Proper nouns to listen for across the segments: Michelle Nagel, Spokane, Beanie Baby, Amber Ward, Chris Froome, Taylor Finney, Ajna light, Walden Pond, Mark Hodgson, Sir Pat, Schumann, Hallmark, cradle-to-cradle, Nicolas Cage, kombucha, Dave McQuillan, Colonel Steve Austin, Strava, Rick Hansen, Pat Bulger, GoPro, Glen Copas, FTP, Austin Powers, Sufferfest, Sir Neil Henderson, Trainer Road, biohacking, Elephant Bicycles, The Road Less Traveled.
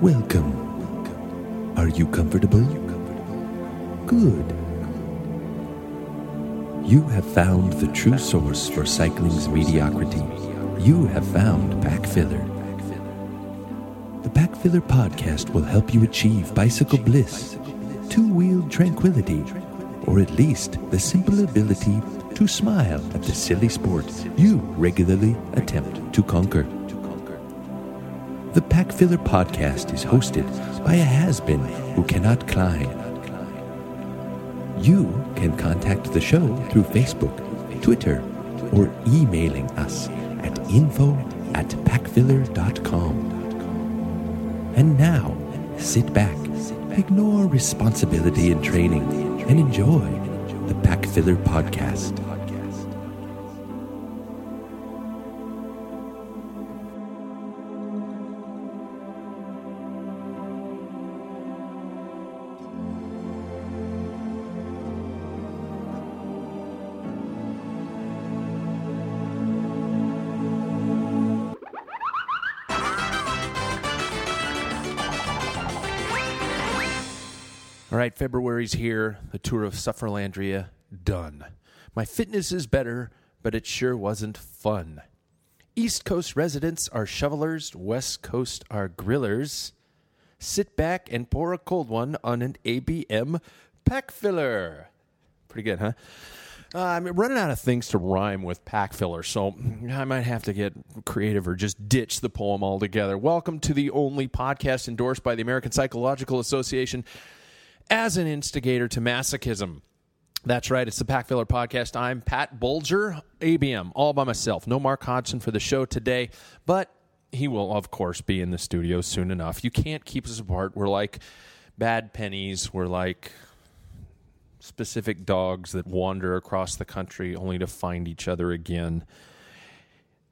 Welcome. Are you comfortable? Good. You have found the true source for cycling's mediocrity. You have found Pack Filler. The Pack Filler podcast will help you achieve bicycle bliss, two-wheeled tranquility, or at least the simple ability to smile at the silly sport you regularly attempt to conquer. The Pack Filler podcast is hosted by a has-been who cannot climb. You can contact the show through Facebook, Twitter, or emailing us at info@packfiller.com. And now, sit back, ignore responsibility and training, and enjoy the Pack Filler podcast. All right, February's here, the tour of Sufferlandria done. My fitness is better, but it sure wasn't fun. East Coast residents are shovelers, West Coast are grillers. Sit back and pour a cold one on an ABM Pack Filler. Pretty good, huh? I'm running out of things to rhyme with Pack Filler, so I might have to get creative or just ditch the poem altogether. Welcome to the only podcast endorsed by the American Psychological Association as an instigator to masochism. That's right, it's the Pack Filler Podcast. I'm Pat Bulger, ABM, all by myself. No Mark Hodgson for the show today, but he will, of course, be in the studio soon enough. You can't keep us apart. We're like bad pennies. We're like specific dogs that wander across the country only to find each other again.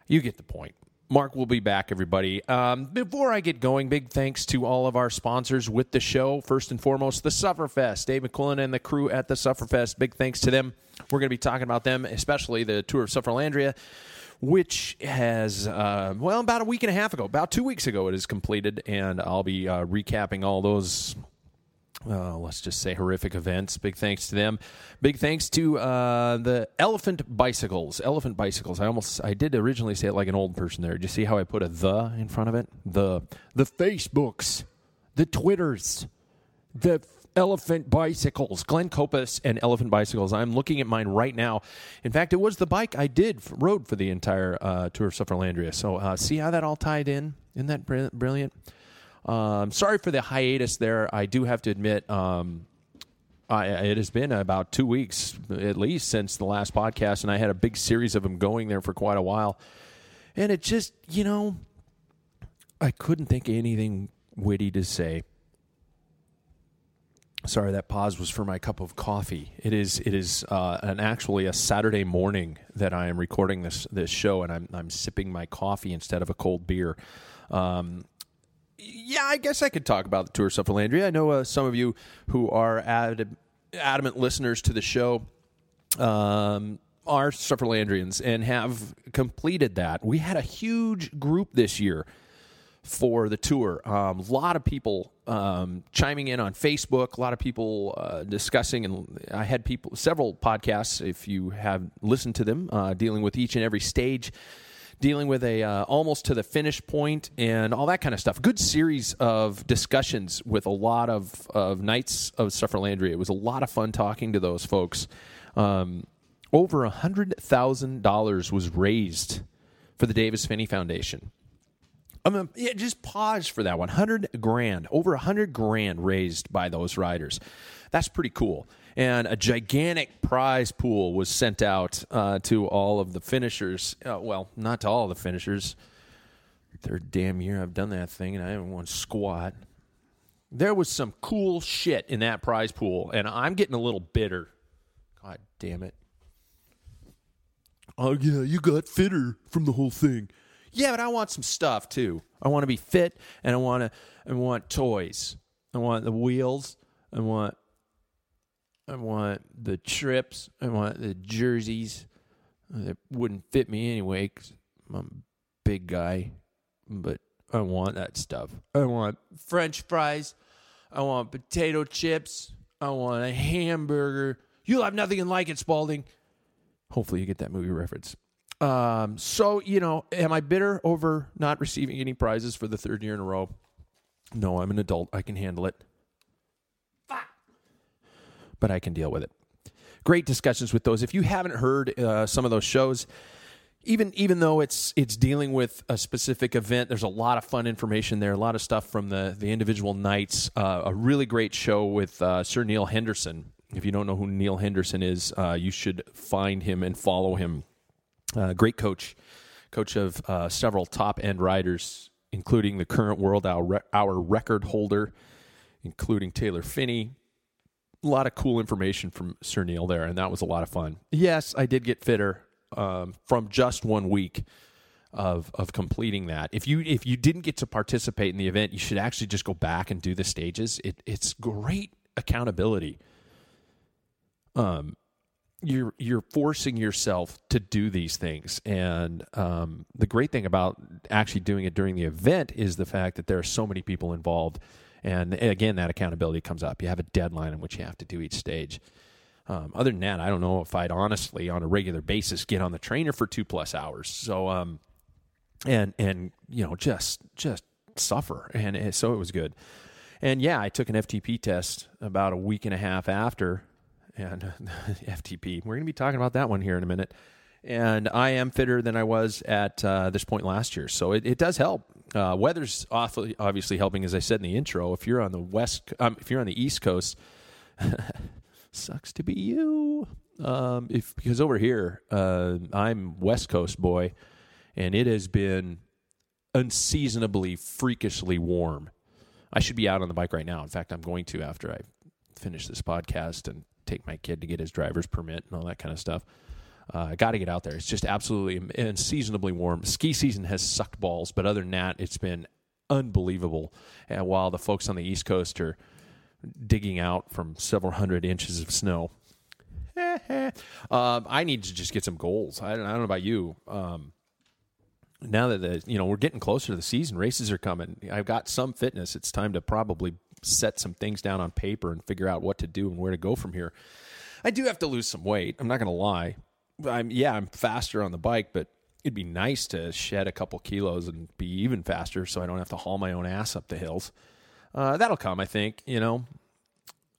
You get the point. Mark will be back, everybody. Before I get going, big thanks to all of our sponsors with the show. First and foremost, the Sufferfest. Dave McQuillan and the crew at the Sufferfest. Big thanks to them. We're going to be talking about them, especially the tour of Sufferlandria, which has, about a week and a half ago, about 2 weeks ago, it is completed, and I'll be recapping all those, let's just say, horrific events. Big thanks to them. Big thanks to the Elephant Bicycles. Elephant Bicycles. I did originally say it like an old person there. Did you see how I put a "the" in front of it? The Facebooks, the Twitters, the Elephant Bicycles. Glen Copas and Elephant Bicycles. I'm looking at mine right now. In fact, it was the bike I rode for the entire tour of Sufferlandria. So see how that all tied in? Isn't that brilliant? Sorry for the hiatus there. I do have to admit, It has been about 2 weeks at least since the last podcast, and I had a big series of them going there for quite a while. And it just, you know, I couldn't think of anything witty to say. Sorry, that pause was for my cup of coffee. It is actually a Saturday morning that I am recording this show, and I'm sipping my coffee instead of a cold beer. Yeah, I guess I could talk about the tour of Sufferlandria. I know some of you who are adamant listeners to the show are Sufferlandrians and have completed that. We had a huge group this year for the tour. A lot of people chiming in on Facebook, a lot of people discussing, and I had people, several podcasts, if you have listened to them, dealing with each and every stage, dealing with a almost to the finish point and all that kind of stuff. Good series of discussions with a lot of nights of Sufferlandria. It was a lot of fun talking to those folks. Over $100,000 was raised for the Davis Finney Foundation. Just pause for that one. Over $100,000 raised by those riders. That's pretty cool. And a gigantic prize pool was sent out to all of the finishers. Well, not to all the finishers. Third damn year I've done that thing, and I haven't won squat. There was some cool shit in that prize pool, and I'm getting a little bitter. God damn it. Oh, yeah, you got fitter from the whole thing. Yeah, but I want some stuff, too. I want to be fit, and I want toys. I want the wheels. I want the trips. I want the jerseys. That wouldn't fit me anyway because I'm a big guy. But I want that stuff. I want French fries. I want potato chips. I want a hamburger. You'll have nothing like it, Spalding. Hopefully you get that movie reference. So, you know, am I bitter over not receiving any prizes for the third year in a row? No, I'm an adult. I can handle it. But I can deal with it. Great discussions with those. If you haven't heard some of those shows, even though it's dealing with a specific event, there's a lot of fun information there, a lot of stuff from the individual nights. A really great show with Sir Neil Henderson. If you don't know who Neil Henderson is, you should find him and follow him. Great coach of several top-end riders, including the current World Hour record holder, including Taylor Finney. A lot of cool information from Sir Neil there, and that was a lot of fun. Yes, I did get fitter from just 1 week of completing that. If you didn't get to participate in the event, you should actually just go back and do the stages. It's great accountability. You're forcing yourself to do these things, and the great thing about actually doing it during the event is the fact that there are so many people involved. And again, that accountability comes up. You have a deadline in which you have to do each stage. Other than that, I don't know if I'd honestly, on a regular basis, get on the trainer for 2+ hours. So, and you know, just suffer. And so it was good. And yeah, I took an FTP test about a week and a half after. And FTP, we're going to be talking about that one here in a minute. And I am fitter than I was at this point last year. So it does help. Weather's obviously helping, as I said in the intro. If you're on the if you're on the East Coast, sucks to be you. Because over here, I'm West Coast boy, and it has been unseasonably, freakishly warm. I should be out on the bike right now. In fact, I'm going to after I finish this podcast and take my kid to get his driver's permit and all that kind of stuff. I got to get out there. It's just absolutely unseasonably warm. Ski season has sucked balls, but other than that, it's been unbelievable. And while the folks on the East Coast are digging out from several hundred inches of snow, I need to just get some goals. I don't know about you. Now that we're getting closer to the season, races are coming. I've got some fitness. It's time to probably set some things down on paper and figure out what to do and where to go from here. I do have to lose some weight. I'm not going to lie. I'm faster on the bike, but it'd be nice to shed a couple kilos and be even faster so I don't have to haul my own ass up the hills. That'll come, I think. You know,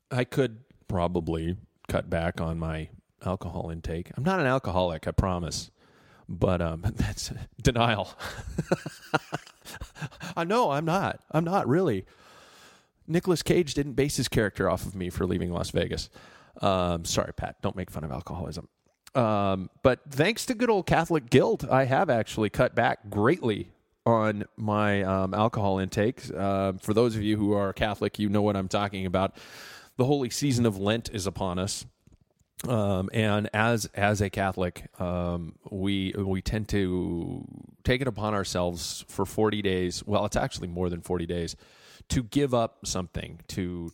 I could probably cut back on my alcohol intake. I'm not an alcoholic, I promise, but that's denial. I know I'm not really. Nicolas Cage didn't base his character off of me for leaving Las Vegas. Sorry, Pat, don't make fun of alcoholism. But thanks to good old Catholic guilt, I have actually cut back greatly on my alcohol intake. For those of you who are Catholic, you know what I'm talking about. The holy season of Lent is upon us. And as a Catholic, we tend to take it upon ourselves for 40 days. Well, it's actually more than 40 days to give up something, to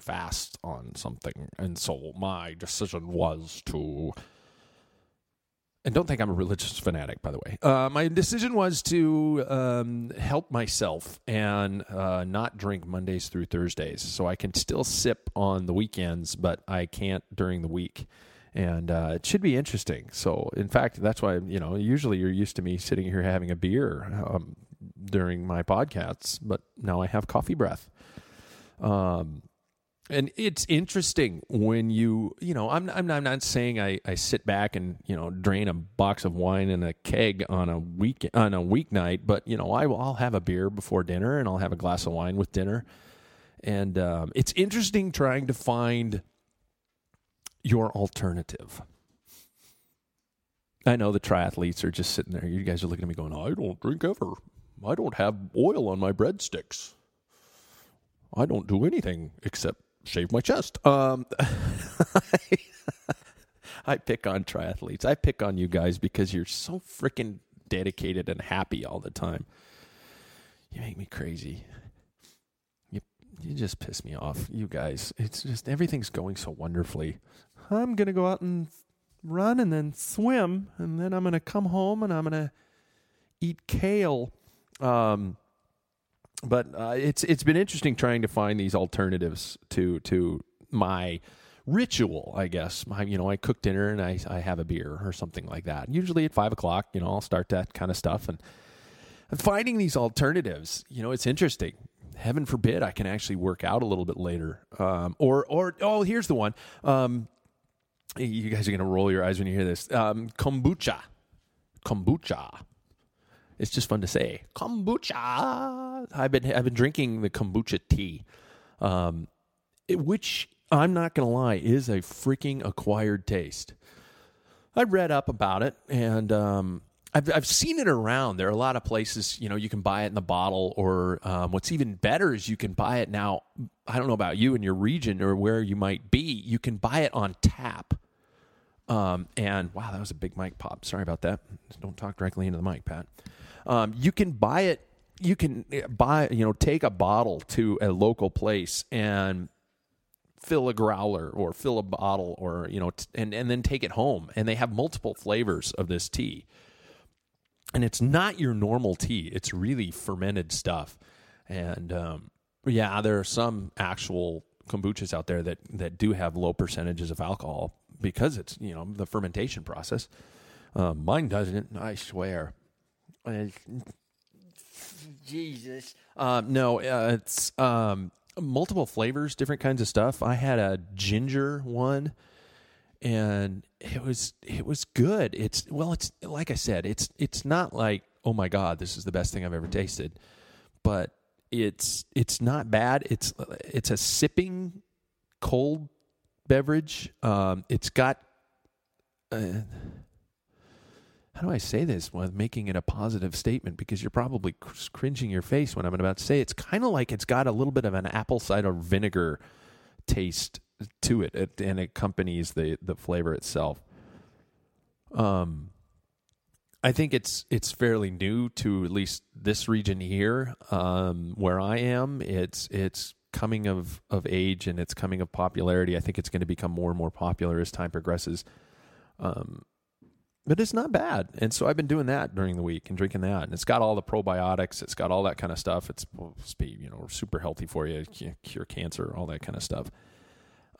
fast on something. And so my decision was to, and don't think I'm a religious fanatic, by the way. My decision was to help myself and not drink Mondays through Thursdays. So I can still sip on the weekends, but I can't during the week. And it should be interesting. So, in fact, that's why, you know, usually you're used to me sitting here having a beer during my podcasts, but now I have coffee breath. And it's interesting when you know, I'm not saying I sit back and, you know, drain a box of wine and a keg on a weeknight, but, you know, I'll have a beer before dinner and I'll have a glass of wine with dinner. And it's interesting trying to find your alternative. I know the triathletes are just sitting there. You guys are looking at me going, I don't drink ever. I don't have oil on my breadsticks. I don't do anything except shave my chest. I pick on triathletes. I pick on you guys because you're so freaking dedicated and happy all the time. You make me crazy. You just piss me off, you guys. It's just everything's going so wonderfully. I'm going to go out and run and then swim, and then I'm going to come home and I'm going to eat kale. But it's been interesting trying to find these alternatives to my ritual, I guess. I cook dinner and I have a beer or something like that. Usually at 5 o'clock, you know, I'll start that kind of stuff. And finding these alternatives, you know, it's interesting. Heaven forbid I can actually work out a little bit later. Or here's the one. You guys are going to roll your eyes when you hear this. Kombucha. It's just fun to say. Kombucha. I've been drinking the kombucha tea, which I'm not going to lie is a freaking acquired taste. I read up about it, and I've seen it around. There are a lot of places, you know, you can buy it in the bottle, or what's even better is you can buy it now. I don't know about you in your region or where you might be. You can buy it on tap. And wow, that was a big mic pop. Sorry about that. Don't talk directly into the mic, Pat. You can buy it. You can buy, you know, take a bottle to a local place and fill a growler or fill a bottle, or, you know, and then take it home. And they have multiple flavors of this tea. And it's not your normal tea. It's really fermented stuff. And yeah, there are some actual kombuchas out there that do have low percentages of alcohol because it's, you know, the fermentation process. Mine doesn't, I swear. Jesus. It's multiple flavors, different kinds of stuff. I had a ginger one, and it was good. It's like I said, it's not like, oh my God, this is the best thing I've ever tasted, but it's not bad. It's a sipping cold beverage. It's got. How do I say this while making it a positive statement? Because you're probably cringing your face when I'm about to say it. It's kind of like it's got a little bit of an apple cider vinegar taste to it and it accompanies the flavor itself. I think it's fairly new to at least this region here, where I am. It's coming of age and it's coming of popularity. I think it's going to become more and more popular as time progresses. But it's not bad. And so I've been doing that during the week and drinking that. And it's got all the probiotics. It's got all that kind of stuff. It's be, you know, super healthy for you. Cure cancer, all that kind of stuff.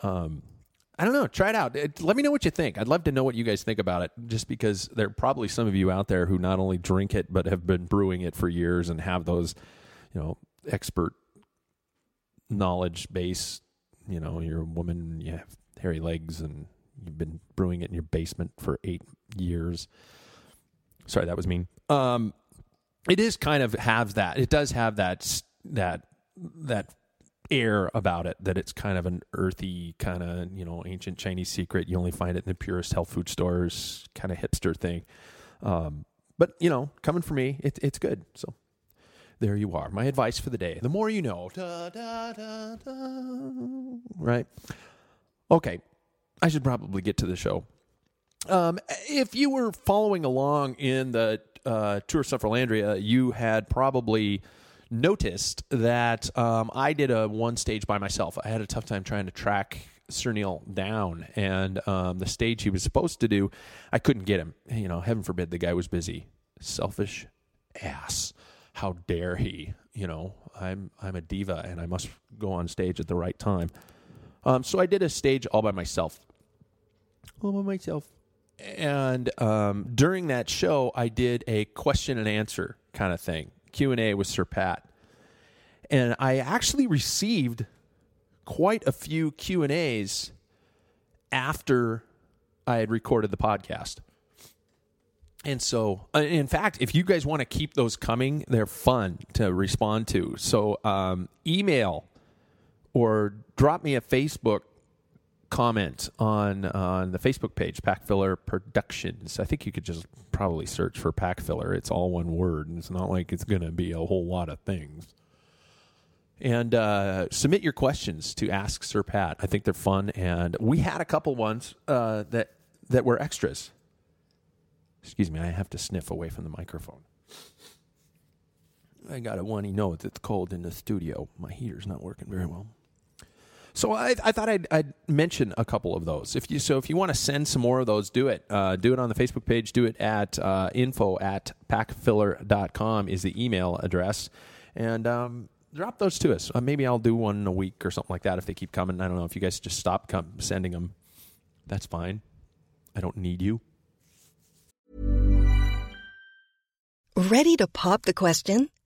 I don't know. Try it out. Let me know what you think. I'd love to know what you guys think about it, just because there are probably some of you out there who not only drink it, but have been brewing it for years and have those, you know, expert knowledge base. You know, you're a woman, you have hairy legs, and you've been brewing it in your basement for 8 years. Sorry, that was mean. It is kind of have that. It does have that air about it that it's kind of an earthy, kind of, you know, ancient Chinese secret. You only find it in the purest health food stores, kind of hipster thing. But, you know, coming from me, it's good. So there you are. My advice for the day. The more you know. Da, da, da, da. Right? Okay. I should probably get to the show. If you were following along in the Tour Sufferlandria, you had probably noticed that I did a one stage by myself. I had a tough time trying to track Sir Neil down, and the stage he was supposed to do, I couldn't get him. You know, heaven forbid the guy was busy. Selfish ass. How dare he? You know, I'm a diva, and I must go on stage at the right time. So I did a stage all by myself. All by myself. And during that show, I did a question and answer kind of thing, Q&A with Sir Pat. And I actually received quite a few Q&As after I had recorded the podcast. And so, in fact, if you guys want to keep those coming, they're fun to respond to. So email or drop me a Facebook comment on the Facebook page, Pack Filler Productions. I think you could just probably search for Pack Filler. It's all one word, and it's not like it's going to be a whole lot of things. And submit your questions to Ask Sir Pat. I think they're fun, and we had a couple ones that were extras. Excuse me, I have to sniff away from the microphone. I got a one-y note. It's cold in the studio. My heater's not working very well. So I thought I'd mention a couple of those. If you want to send some more of those, do it. Do it on the Facebook page. Do it at info@packfiller.com is the email address. And drop those to us. Maybe I'll do one a week or something like that if they keep coming. I don't know. If you guys just stop sending them, that's fine. I don't need you. Ready to pop the question?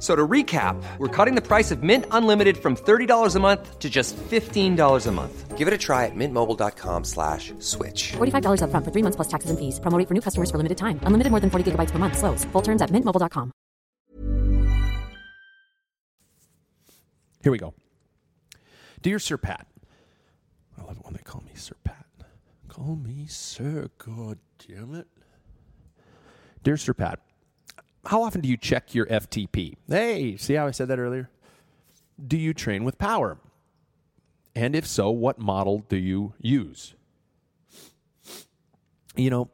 So to recap, we're cutting the price of Mint Unlimited from $30 a month to just $15 a month. Give it a try at mintmobile.com/switch. $45 up front for 3 months plus taxes and fees. Promo rate for new customers for limited time. Unlimited more than 40 gigabytes per month. Slows full terms at mintmobile.com. Here we go. Dear Sir Pat. I love it when they call me Sir Pat. Call me Sir, God damn it. Dear Sir Pat. How often do you check your FTP? Hey, see how I said that earlier? Do you train with power? And if so, what model do you use? You know,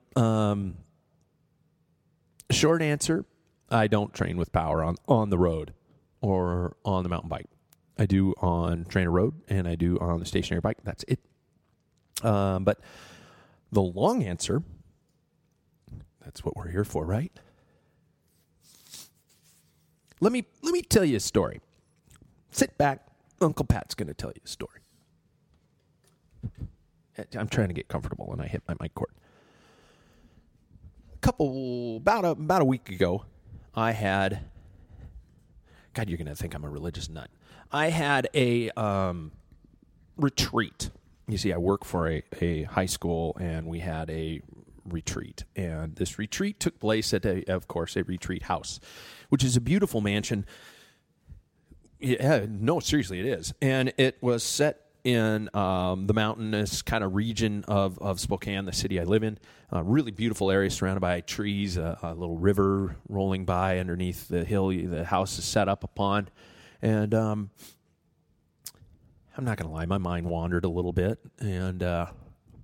short answer, I don't train with power on the road or on the mountain bike. I do on Trainer Road and I do on the stationary bike. That's it. But the long answer, that's what we're here for, right? Let me tell you a story. Sit back. Uncle Pat's going to tell you a story. I'm trying to get comfortable, and I hit my mic cord. About a week ago, I had... God, you're going to think I'm a religious nut. I had a retreat. You see, I work for a high school, and we had a retreat. And this retreat took place at, of course, a retreat house, which is a beautiful mansion. Yeah, no, seriously, it is. And it was set in the mountainous kind of region of Spokane, the city I live in. Really beautiful area surrounded by trees, a little river rolling by underneath the hill the house is set up upon. And I'm not going to lie, my mind wandered a little bit. And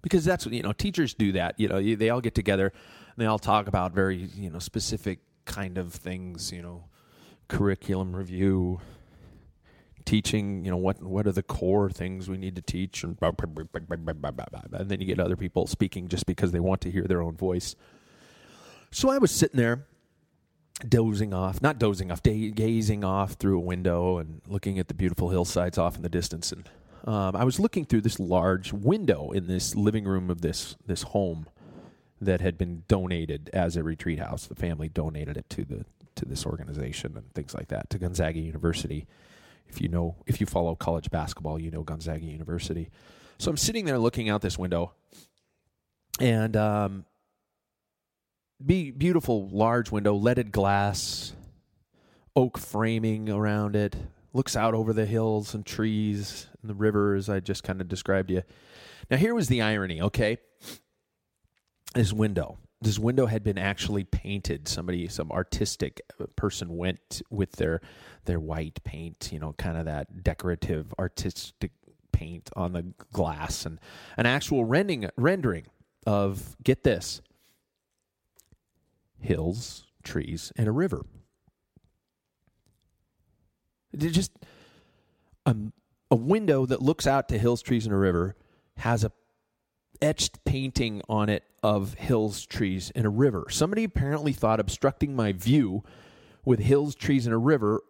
because that's what, you know, teachers do that. You know, they all get together and they all talk about very, you know, specific kind of things, you know, curriculum review, teaching, you know, what are the core things we need to teach, and then you get other people speaking just because they want to hear their own voice. So I was sitting there gazing off through a window and looking at the beautiful hillsides off in the distance. And I was looking through this large window in this living room of this home that had been donated as a retreat house. The family donated it to this organization and things like that, to Gonzaga University. If you follow college basketball, you know Gonzaga University. So I'm sitting there looking out this window, and beautiful large window, leaded glass, oak framing around it. Looks out over the hills and trees and the river, as I just kind of described to you. Now, here was the irony, okay? This window had been actually painted. Some artistic person went with their white paint, you know, kind of that decorative artistic paint on the glass, and an actual rendering of, get this, hills, trees, and a river. Just a window that looks out to hills, trees, and a river has a etched painting on it of hills, trees, and a river. Somebody apparently thought obstructing my view with hills, trees, and a river,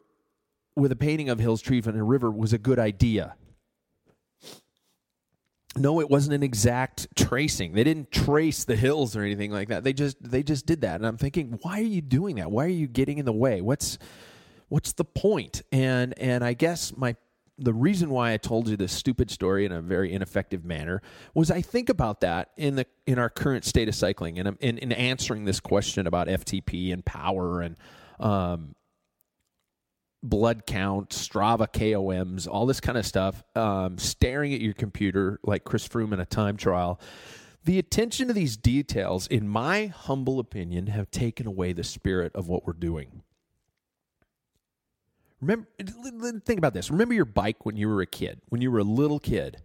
with a painting of hills, trees, and a river, was a good idea. No, it wasn't an exact tracing. They didn't trace the hills or anything like that. They just did that. And I'm thinking, why are you doing that? Why are you getting in the way? What's the point? And I guess the reason why I told you this stupid story in a very ineffective manner was I think about that in our current state of cycling, and in answering this question about FTP and power and blood count, Strava KOMs, all this kind of stuff, staring at your computer like Chris Froome in a time trial. The attention to these details, in my humble opinion, have taken away the spirit of what we're doing. Remember, think about this. Remember your bike when you were a kid, when you were a little kid.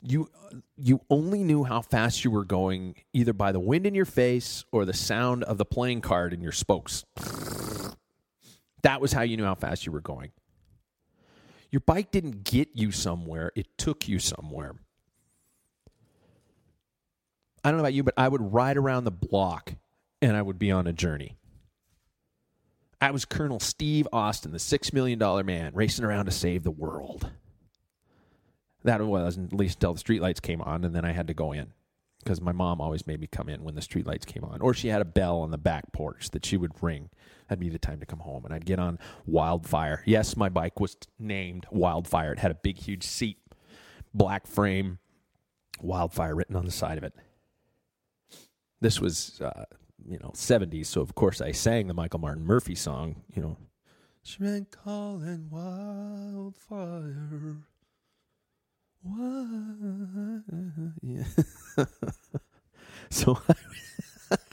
You only knew how fast you were going either by the wind in your face or the sound of the playing card in your spokes. That was how you knew how fast you were going. Your bike didn't get you somewhere. It took you somewhere. I don't know about you, but I would ride around the block and I would be on a journey. I was Colonel Steve Austin, the $6 million man, racing around to save the world. That was at least until the streetlights came on, and then I had to go in, because my mom always made me come in when the streetlights came on. Or she had a bell on the back porch that she would ring. That'd be the time to come home, and I'd get on Wildfire. Yes, my bike was named Wildfire. It had a big, huge seat, black frame, Wildfire written on the side of it. This was... 70s, so of course I sang the Michael Martin Murphy song, you know. She's been calling wildfire. Yeah. So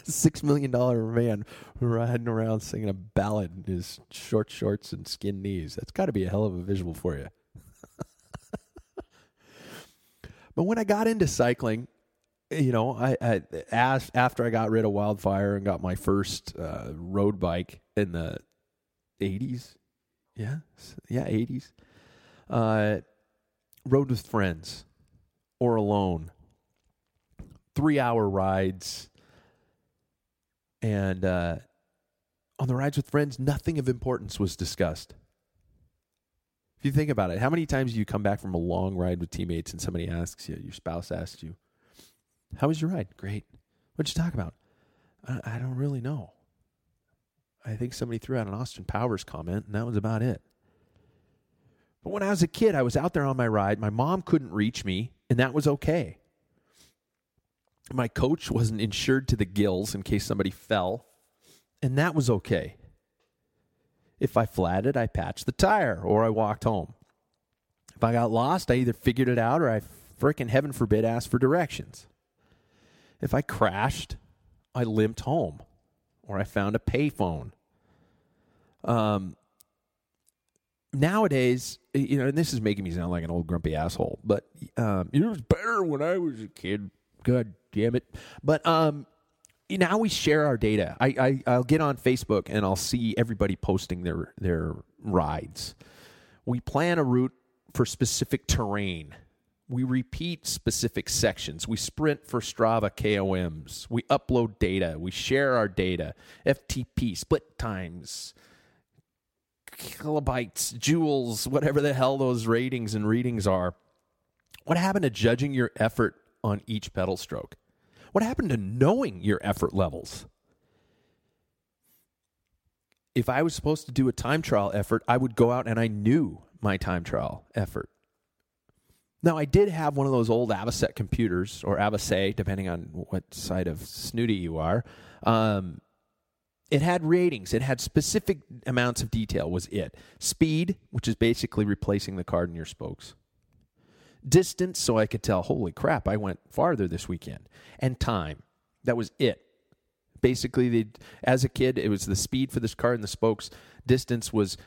$6 million man riding around singing a ballad in his short shorts and skin knees. That's got to be a hell of a visual for you. But when I got into cycling, you know, after I got rid of Wildfire and got my first road bike in the 80s, yeah, 80s, rode with friends or alone, 3-hour rides, and on the rides with friends, nothing of importance was discussed. If you think about it, how many times do you come back from a long ride with teammates and somebody asks you, your spouse asks you, how was your ride? Great. What'd you talk about? I don't really know. I think somebody threw out an Austin Powers comment, and that was about it. But when I was a kid, I was out there on my ride. My mom couldn't reach me, and that was okay. My coach wasn't insured to the gills in case somebody fell, and that was okay. If I flatted, I patched the tire, or I walked home. If I got lost, I either figured it out, or I frickin' heaven forbid asked for directions. If I crashed, I limped home, or I found a payphone. Nowadays, you know, and this is making me sound like an old grumpy asshole, but it was better when I was a kid. God damn it! But now we share our data. I'll get on Facebook and I'll see everybody posting their rides. We plan a route for specific terrain. We repeat specific sections. We sprint for Strava KOMs. We upload data. We share our data. FTP, split times, kilobytes, joules, whatever the hell those ratings and readings are. What happened to judging your effort on each pedal stroke? What happened to knowing your effort levels? If I was supposed to do a time trial effort, I would go out and I knew my time trial effort. Now, I did have one of those old Avocet computers, or Avocet, depending on what side of snooty you are. It had ratings. It had specific amounts of detail, was it. Speed, which is basically replacing the card in your spokes. Distance, so I could tell, holy crap, I went farther this weekend. And time. That was it. Basically, as a kid, it was the speed for this card and the spokes. Distance was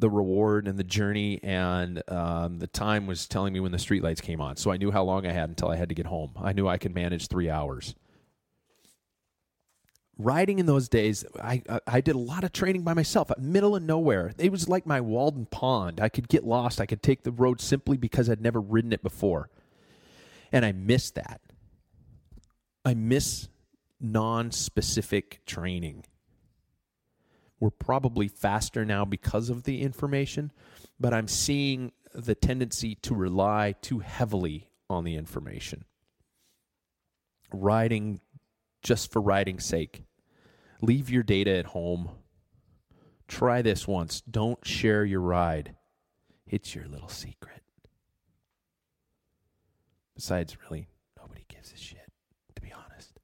the reward and the journey, and the time was telling me when the streetlights came on. So I knew how long I had until I had to get home. I knew I could manage 3 hours. Riding in those days, I did a lot of training by myself, middle of nowhere. It was like my Walden Pond. I could get lost. I could take the road simply because I'd never ridden it before. And I miss that. I miss non-specific training. We're probably faster now because of the information, but I'm seeing the tendency to rely too heavily on the information. Riding just for riding's sake. Leave your data at home. Try this once. Don't share your ride. It's your little secret. Besides, really, nobody gives a shit, to be honest.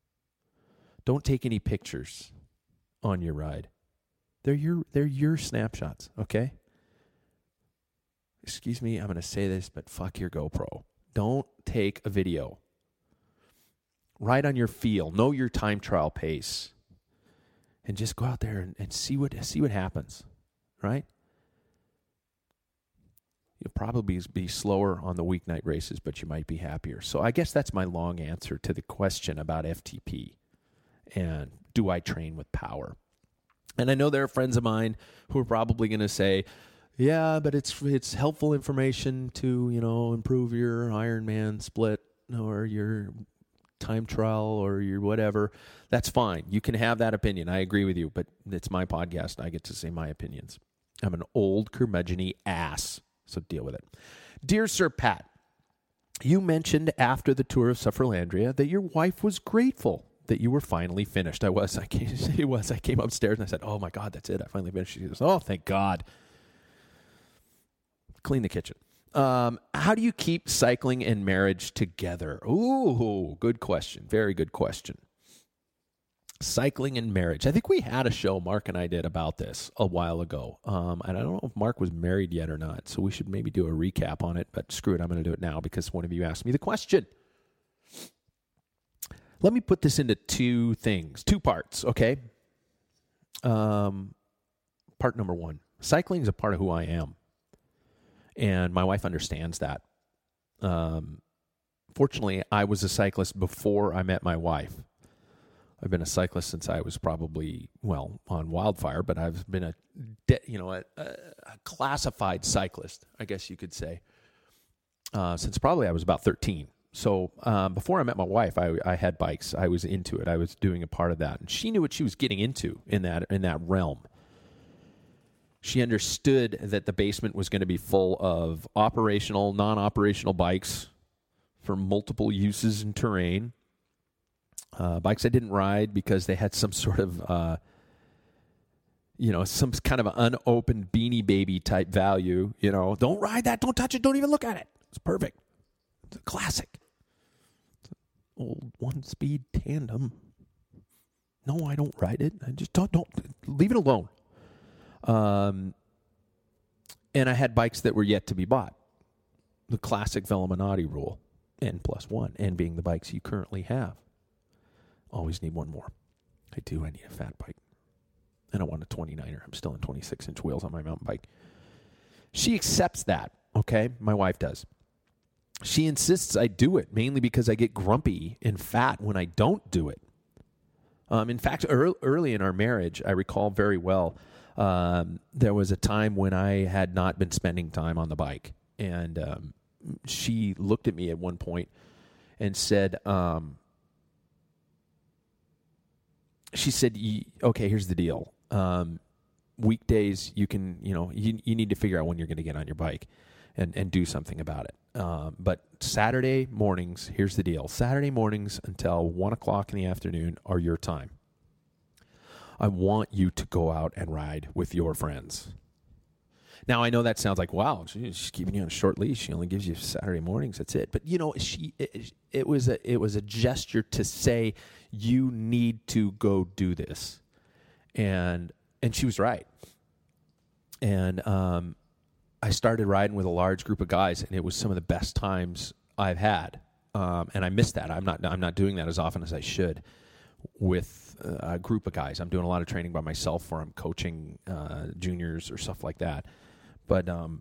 Don't take any pictures on your ride. They're your snapshots, okay? Excuse me, I'm going to say this, but fuck your GoPro. Don't take a video. Ride on your feel. Know your time trial pace. And just go out there and see what happens, right? You'll probably be slower on the weeknight races, but you might be happier. So I guess that's my long answer to the question about FTP and do I train with power? And I know there are friends of mine who are probably going to say, yeah, but it's helpful information to, you know, improve your Ironman split or your time trial or your whatever. That's fine. You can have that opinion. I agree with you, but it's my podcast. I get to say my opinions. I'm an old curmudgeon-y ass, so deal with it. Dear Sir Pat, you mentioned after the tour of Sufferlandria that your wife was grateful that you were finally finished. I came upstairs and I said, oh my God, that's it. I finally finished. She goes, oh, thank God. Clean the kitchen. How do you keep cycling and marriage together? Ooh, good question. Very good question. Cycling and marriage. I think we had a show, Mark and I did, about this a while ago. And I don't know if Mark was married yet or not. So we should maybe do a recap on it, but screw it. I'm going to do it now because one of you asked me the question. Let me put this into two things, two parts, okay? Part number one, cycling is a part of who I am, and my wife understands that. Fortunately, I was a cyclist before I met my wife. I've been a cyclist since I was probably, on Wildfire, but I've been a classified cyclist, I guess you could say, since probably I was about 13. So before I met my wife, I had bikes. I was into it. I was doing a part of that. And she knew what she was getting into in that realm. She understood that the basement was going to be full of operational, non-operational bikes for multiple uses and terrain. Bikes I didn't ride because they had some sort of, some kind of unopened Beanie Baby type value. You know, don't ride that. Don't touch it. Don't even look at it. It's perfect. It's a classic. Old one-speed tandem. No, I don't ride it. I just don't leave it alone. And I had bikes that were yet to be bought. The classic Velominati rule, N+1, N being the bikes you currently have. Always need one more. I do. I need a fat bike. And I want a 29er. I'm still in 26-inch wheels on my mountain bike. She accepts that, okay? My wife does. She insists I do it, mainly because I get grumpy and fat when I don't do it. In fact, early in our marriage, I recall very well, There was a time when I had not been spending time on the bike, and she looked at me at one point and said, she said, okay, here's the deal. Weekdays you can, you need to figure out when you're going to get on your bike and do something about it. But Saturday mornings, here's the deal. Saturday mornings until 1 o'clock in the afternoon are your time. I want you to go out and ride with your friends. Now, I know that sounds like, wow, she's keeping you on a short leash. She only gives you Saturday mornings. That's it. But, it was a gesture to say, you need to go do this. And she was right. And I started riding with a large group of guys, and it was some of the best times I've had. And I miss that. I'm not doing that as often as I should with a group of guys. I'm doing a lot of training by myself, where I'm coaching juniors or stuff like that. But and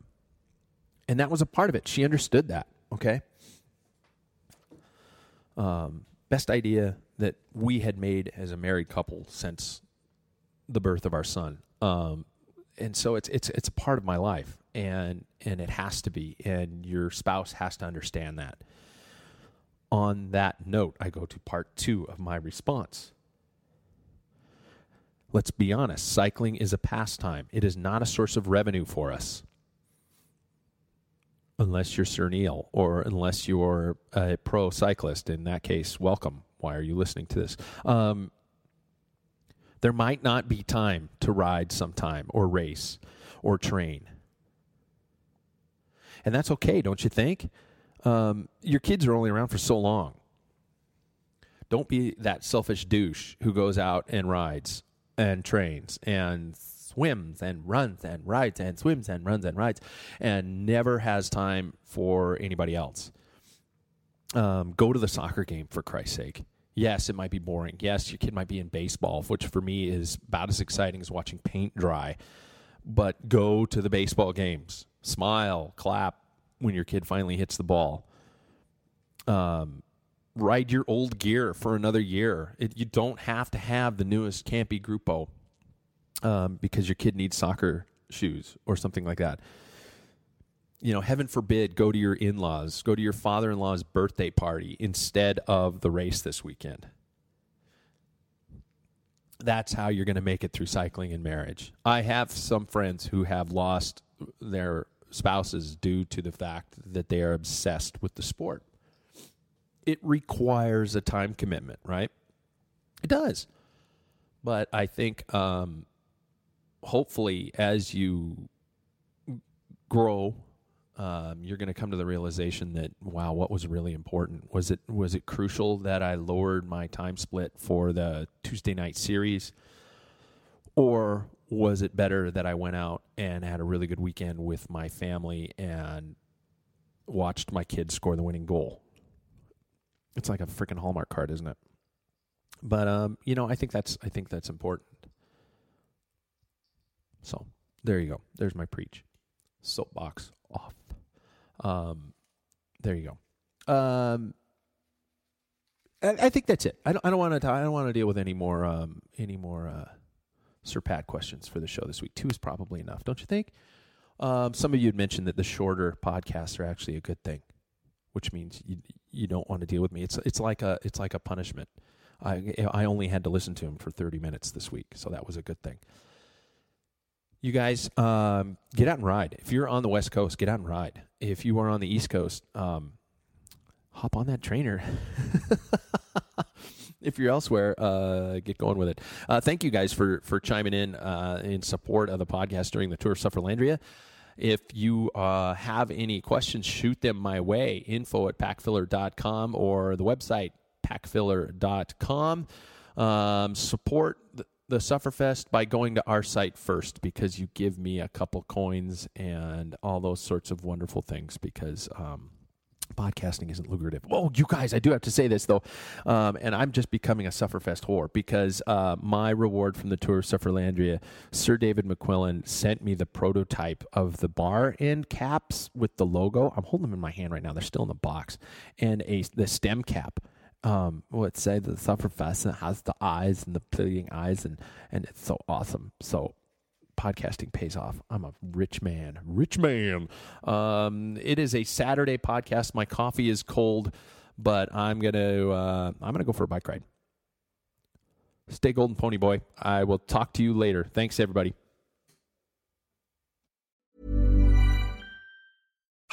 that was a part of it. She understood that. Okay. Best idea that we had made as a married couple since the birth of our son. And so it's a part of my life, and it has to be, and your spouse has to understand that. On that note, I go to part 2 of my response. Let's be honest, cycling is a pastime. It is not a source of revenue for us. Unless you're Sir Neil, or unless you're a pro cyclist. In that case, welcome. Why are you listening to this? There might not be time to ride sometime, or race, or train. And that's okay, don't you think? Your kids are only around for so long. Don't be that selfish douche who goes out and rides and trains and swims and runs and rides and swims and runs and rides and never has time for anybody else. Go to the soccer game, for Christ's sake. Yes, it might be boring. Yes, your kid might be in baseball, which for me is about as exciting as watching paint dry. But go to the baseball games. Smile, clap when your kid finally hits the ball. Ride your old gear for another year. You don't have to have the newest campy Grupo because your kid needs soccer shoes or something like that. Heaven forbid, go to your in-laws, go to your father-in-law's birthday party instead of the race this weekend. That's how you're going to make it through cycling and marriage. I have some friends who have lost their spouses due to the fact that they are obsessed with the sport. It requires a time commitment, right? It does. But I think hopefully as you grow, you're going to come to the realization that, wow, what was really important? Was it crucial that I lowered my time split for the Tuesday night series? Or was it better that I went out and had a really good weekend with my family and watched my kids score the winning goal? It's like a freaking Hallmark card, isn't it? But, I think that's important. So there you go. There's my preach. Soapbox off. There you go. I think that's it. I don't want to deal with any more Sir Pat questions for the show this week. 2 is probably enough, don't you think? Some of you had mentioned that the shorter podcasts are actually a good thing, which means you don't want to deal with me. It's like a punishment. I only had to listen to him for 30 minutes this week, so that was a good thing. You guys, get out and ride. If you're on the West Coast, get out and ride. If you are on the East Coast, hop on that trainer. If you're elsewhere, get going with it. Thank you guys for chiming in support of the podcast during the tour of Sufferlandria. If you have any questions, shoot them my way. info@packfiller.com or the website, packfiller.com. Support the Sufferfest by going to our site first, because you give me a couple coins and all those sorts of wonderful things, because podcasting isn't lucrative. Oh, you guys, I do have to say this, though, and I'm just becoming a Sufferfest whore, because my reward from the tour of Sufferlandria, Sir David McQuillan sent me the prototype of the bar end caps with the logo. I'm holding them in my hand right now. They're still in the box. And the stem cap. Let's say the Sufferfest, and it has the eyes and the pleading eyes, and it's so awesome. So podcasting pays off. I'm a rich man. It is a Saturday podcast. My coffee is cold, but I'm gonna go for a bike ride. Stay golden, pony boy. I will talk to you later. Thanks, everybody.